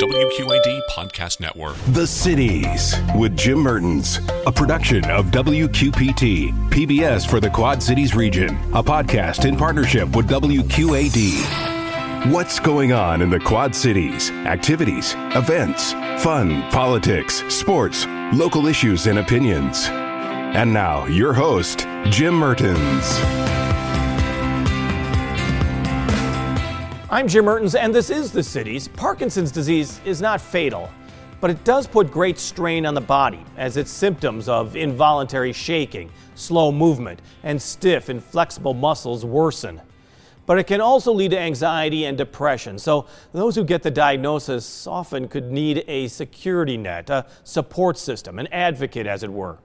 WQAD Podcast Network. The Cities with Jim Mertens, a production of WQPT, PBS for the Quad Cities region, a podcast in partnership with WQAD. What's going on in the Quad Cities? Activities, events, fun, politics, sports, local issues and opinions. And now, your host, Jim Mertens. I'm Jim Mertens, and this is The Cities. Parkinson's disease is not fatal, but it does put great strain on the body, as its symptoms of involuntary shaking, slow movement, and stiff and flexible muscles worsen. But it can also lead to anxiety and depression, so those who get the diagnosis often could need a security net, a support system, an advocate, as it were.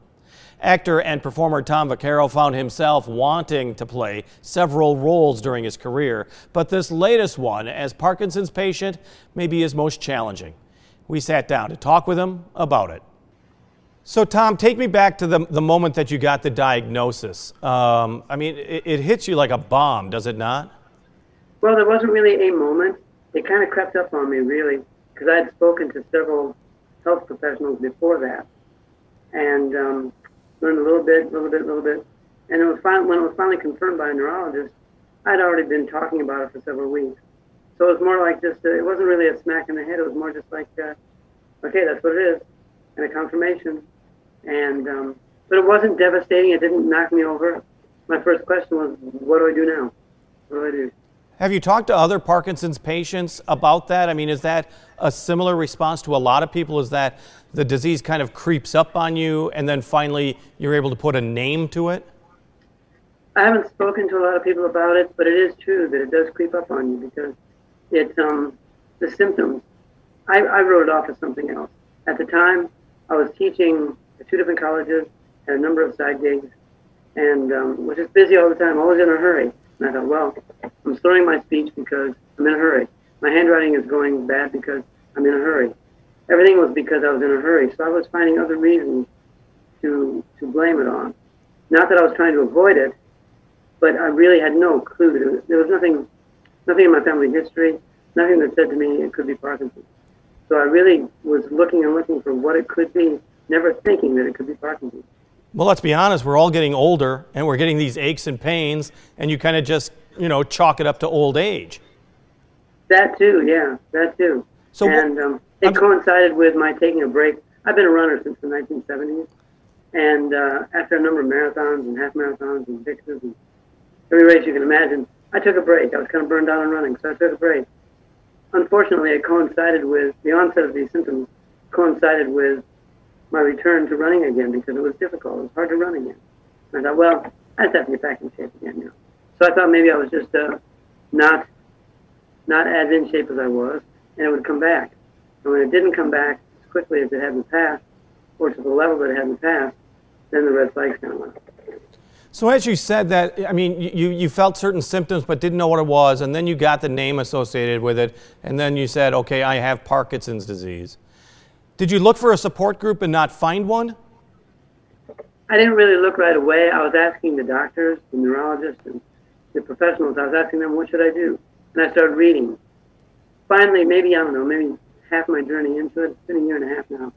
Actor and performer Tom Vaccaro found himself wanting to play several roles during his career, but this latest one, as Parkinson's patient, may be his most challenging. We sat down to talk with him about it. So, Tom, take me back to the moment that you got the diagnosis. It hits you like a bomb, does it not? Well, there wasn't really a moment. It kind of crept up on me, really, because I had spoken to several health professionals before that, and learned a little bit. And when it was finally confirmed by a neurologist, I'd already been talking about it for several weeks. So it was more like just, it wasn't really a smack in the head. It was more just like, okay, that's what it is, and a confirmation. And but it wasn't devastating. It didn't knock me over. My first question was, what do I do now? What do I do? Have you talked to other Parkinson's patients about that? I mean, is that a similar response to a lot of people? Is that the disease kind of creeps up on you and then finally you're able to put a name to it? I haven't spoken to a lot of people about it, but it is true that it does creep up on you because it's the symptoms. I wrote it off as something else. At the time, I was teaching at two different colleges and a number of side gigs and was just busy all the time, always in a hurry. And I thought, well, I'm slurring my speech because I'm in a hurry. My handwriting is going bad because I'm in a hurry. Everything was because I was in a hurry. So I was finding other reasons to blame it on. Not that I was trying to avoid it, but I really had no clue. There was nothing in my family history, nothing that said to me it could be Parkinson's. So I really was looking for what it could be, never thinking that it could be Parkinson's. Well, let's be honest, we're all getting older and we're getting these aches and pains and you kind of just, chalk it up to old age. That too. So and it coincided with my taking a break. I've been a runner since the 1970s. And after a number of marathons and half marathons and fixes and every race you can imagine, I took a break. I was kind of burned out on running, so I took a break. Unfortunately, it coincided with the onset of these symptoms, coincided with my return to running again because it was difficult. It was hard to run again. And I thought, well, I just have to get back in shape again now. So I thought maybe I was just not as in shape as I was, and it would come back. And when it didn't come back as quickly as it hadn't passed, or to the level that it hadn't passed, then the red flags kind of went up. So as you said that, I mean, you felt certain symptoms but didn't know what it was, and then you got the name associated with it, and then you said, okay, I have Parkinson's disease. Did you look for a support group and not find one? I didn't really look right away. I was asking the doctors, the neurologists, and the professionals. I was asking them, what should I do? And I started reading. Finally, maybe half my journey into it. It's been a year and a half now.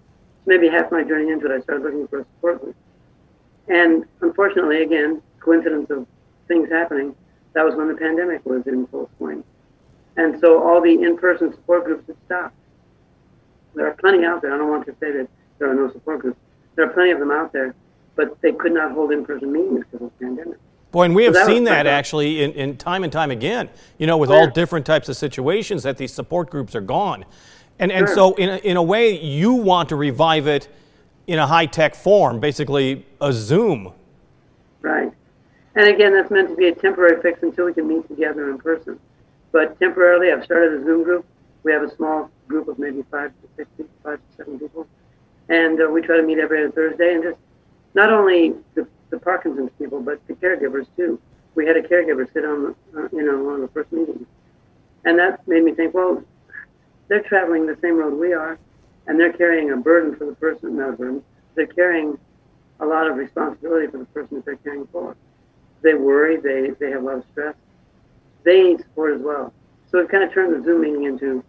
Maybe half my journey into it, I started looking for a support group. And unfortunately, again, coincidence of things happening, that was when the pandemic was in full swing. And so all the in-person support groups had stopped. There are plenty out there. I don't want to say that there are no support groups. There are plenty of them out there, but they could not hold in-person meetings because of the pandemic. Boy, and we have seen that actually in time and time again, with all different types of situations that these support groups are gone. And so in a way, you want to revive it in a high-tech form, basically a Zoom. Right. And again, that's meant to be a temporary fix until we can meet together in person. But temporarily, I've started a Zoom group. We have a small group of maybe 5 to 7 people. And we try to meet every other Thursday, and just not only the Parkinson's people, but the caregivers too. We had a caregiver sit on, one of the first meetings. And that made me think, well, they're traveling the same road we are, and they're carrying a burden for the person, not a burden. They're carrying a lot of responsibility for the person that they're caring for. They worry, they have a lot of stress. They need support as well. So we've kind of turned the Zoom meeting into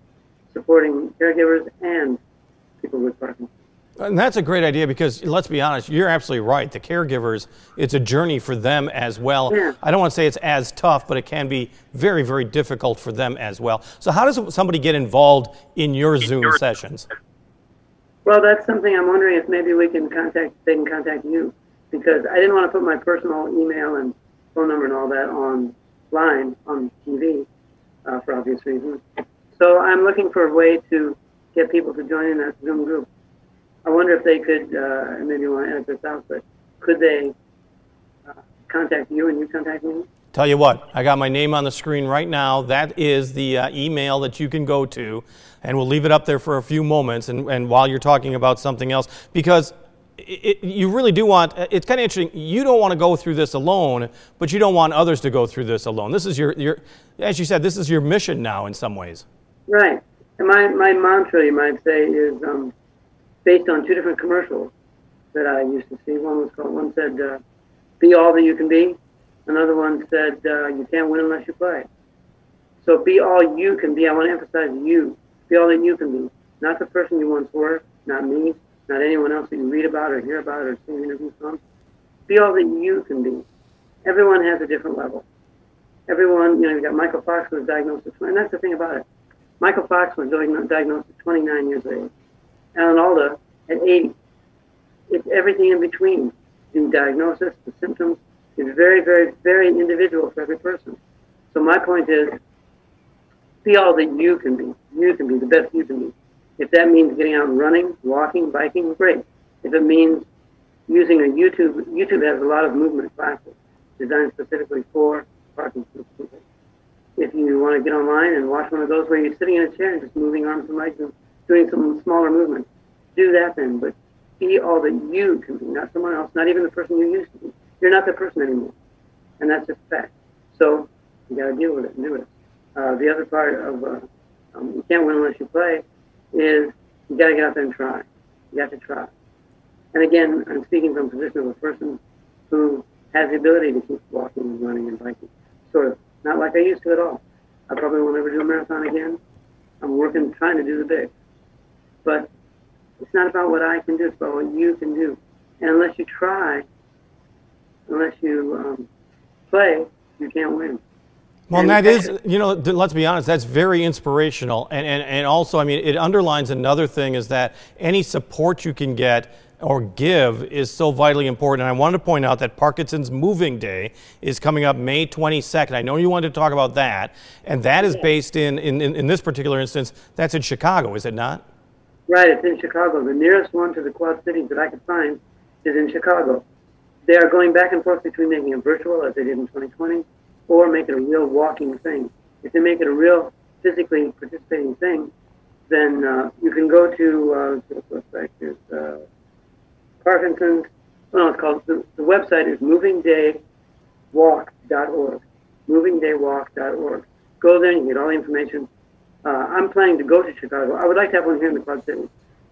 supporting caregivers and people with Parkinson's. And that's a great idea, because let's be honest, you're absolutely right. The caregivers, it's a journey for them as well. Yeah. I don't want to say it's as tough, but it can be very, very difficult for them as well. So how does somebody get involved in your Zoom sessions? Well, that's something I'm wondering if maybe they can contact you, because I didn't want to put my personal email and phone number and all that online on TV for obvious reasons. So I'm looking for a way to get people to join in that Zoom group. I wonder if they could, maybe you want to edit this out, but could they contact you and you contact me? Tell you what, I got my name on the screen right now. That is the email that you can go to, and we'll leave it up there for a few moments and while you're talking about something else, because you really do want, it's kind of interesting, you don't want to go through this alone, but you don't want others to go through this alone. This is your as you said, this is your mission now in some ways. Right. And my mantra, you might say, is... based on two different commercials that I used to see. One said, be all that you can be. Another one said, you can't win unless you play. So be all you can be. I want to emphasize you. Be all that you can be. Not the person you once were, not me, not anyone else that you read about or hear about or see interviews from. Be all that you can be. Everyone has a different level. Everyone, you've got Michael Fox, who was diagnosed at 20, and that's the thing about it. Michael Fox was diagnosed at 29 years old. Alan Alda at 80. It's everything in between, in diagnosis, the symptoms. It's very, very, very individual for every person. So my point is, be all that you can be. You can be the best you can be. If that means getting out and running, walking, biking, great. If it means using a YouTube has a lot of movement classes designed specifically for Parkinson's people. If you want to get online and watch one of those where you're sitting in a chair and just moving arms and legs and doing some smaller movements, do that then, but be all that you can be, not someone else, not even the person you used to be. You're not that person anymore, and that's just a fact. So you got to deal with it and do it. The other part of you can't win unless you play is you got to get out there and try. You got to try. And again, I'm speaking from a position of a person who has the ability to keep walking and running and biking, sort of. Not like I used to at all. I probably won't ever do a marathon again. I'm working, trying to do the big. But it's not about what I can do, it's about what you can do. And unless you try, unless you play, you can't win. Well, and that is, let's be honest, that's very inspirational. And also, I mean, it underlines another thing is that any support you can get or give is so vitally important. And I wanted to point out that Parkinson's Moving Day is coming up May 22nd. I know you wanted to talk about that. And that is based in this particular instance, that's in Chicago, is it not? Right, it's in Chicago. The nearest one to the Quad Cities that I could find is in Chicago. They are going back and forth between making it virtual, as they did in 2020, or make it a real walking thing. If they make it a real physically participating thing, then you can go to Parkinson's. Well, it's called the website is movingdaywalk.org. Movingdaywalk.org. Go there and you get all the information. I'm planning to go to Chicago. I would like to have one here in the Quad City.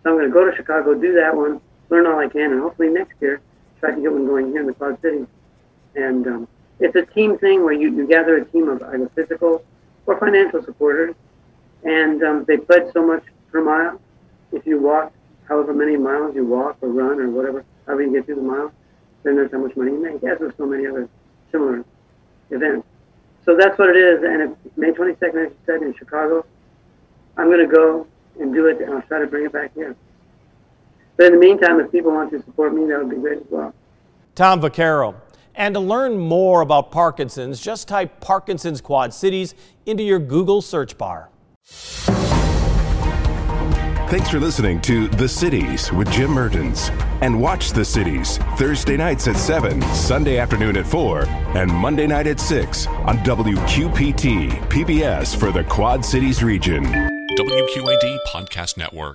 So I'm going to go to Chicago, do that one, learn all I can, and hopefully next year try to get one going here in the Quad City. And it's a team thing where you gather a team of either physical or financial supporters, and they pledge so much per mile. If you walk however many miles you walk or run or whatever, however you get through the mile, then that's how much money you make, as with so many other similar events. So that's what it is, and it's May 22nd, as you said, in Chicago. I'm going to go and do it, and I'll try to bring it back here. But in the meantime, if people want to support me, that would be great as well. Tom Vaccaro. And to learn more about Parkinson's, just type Parkinson's Quad Cities into your Google search bar. Thanks for listening to The Cities with Jim Mertens. And watch The Cities Thursday nights at 7, Sunday afternoon at 4, and Monday night at 6 on WQPT, PBS for the Quad Cities region. WQAD Podcast Network.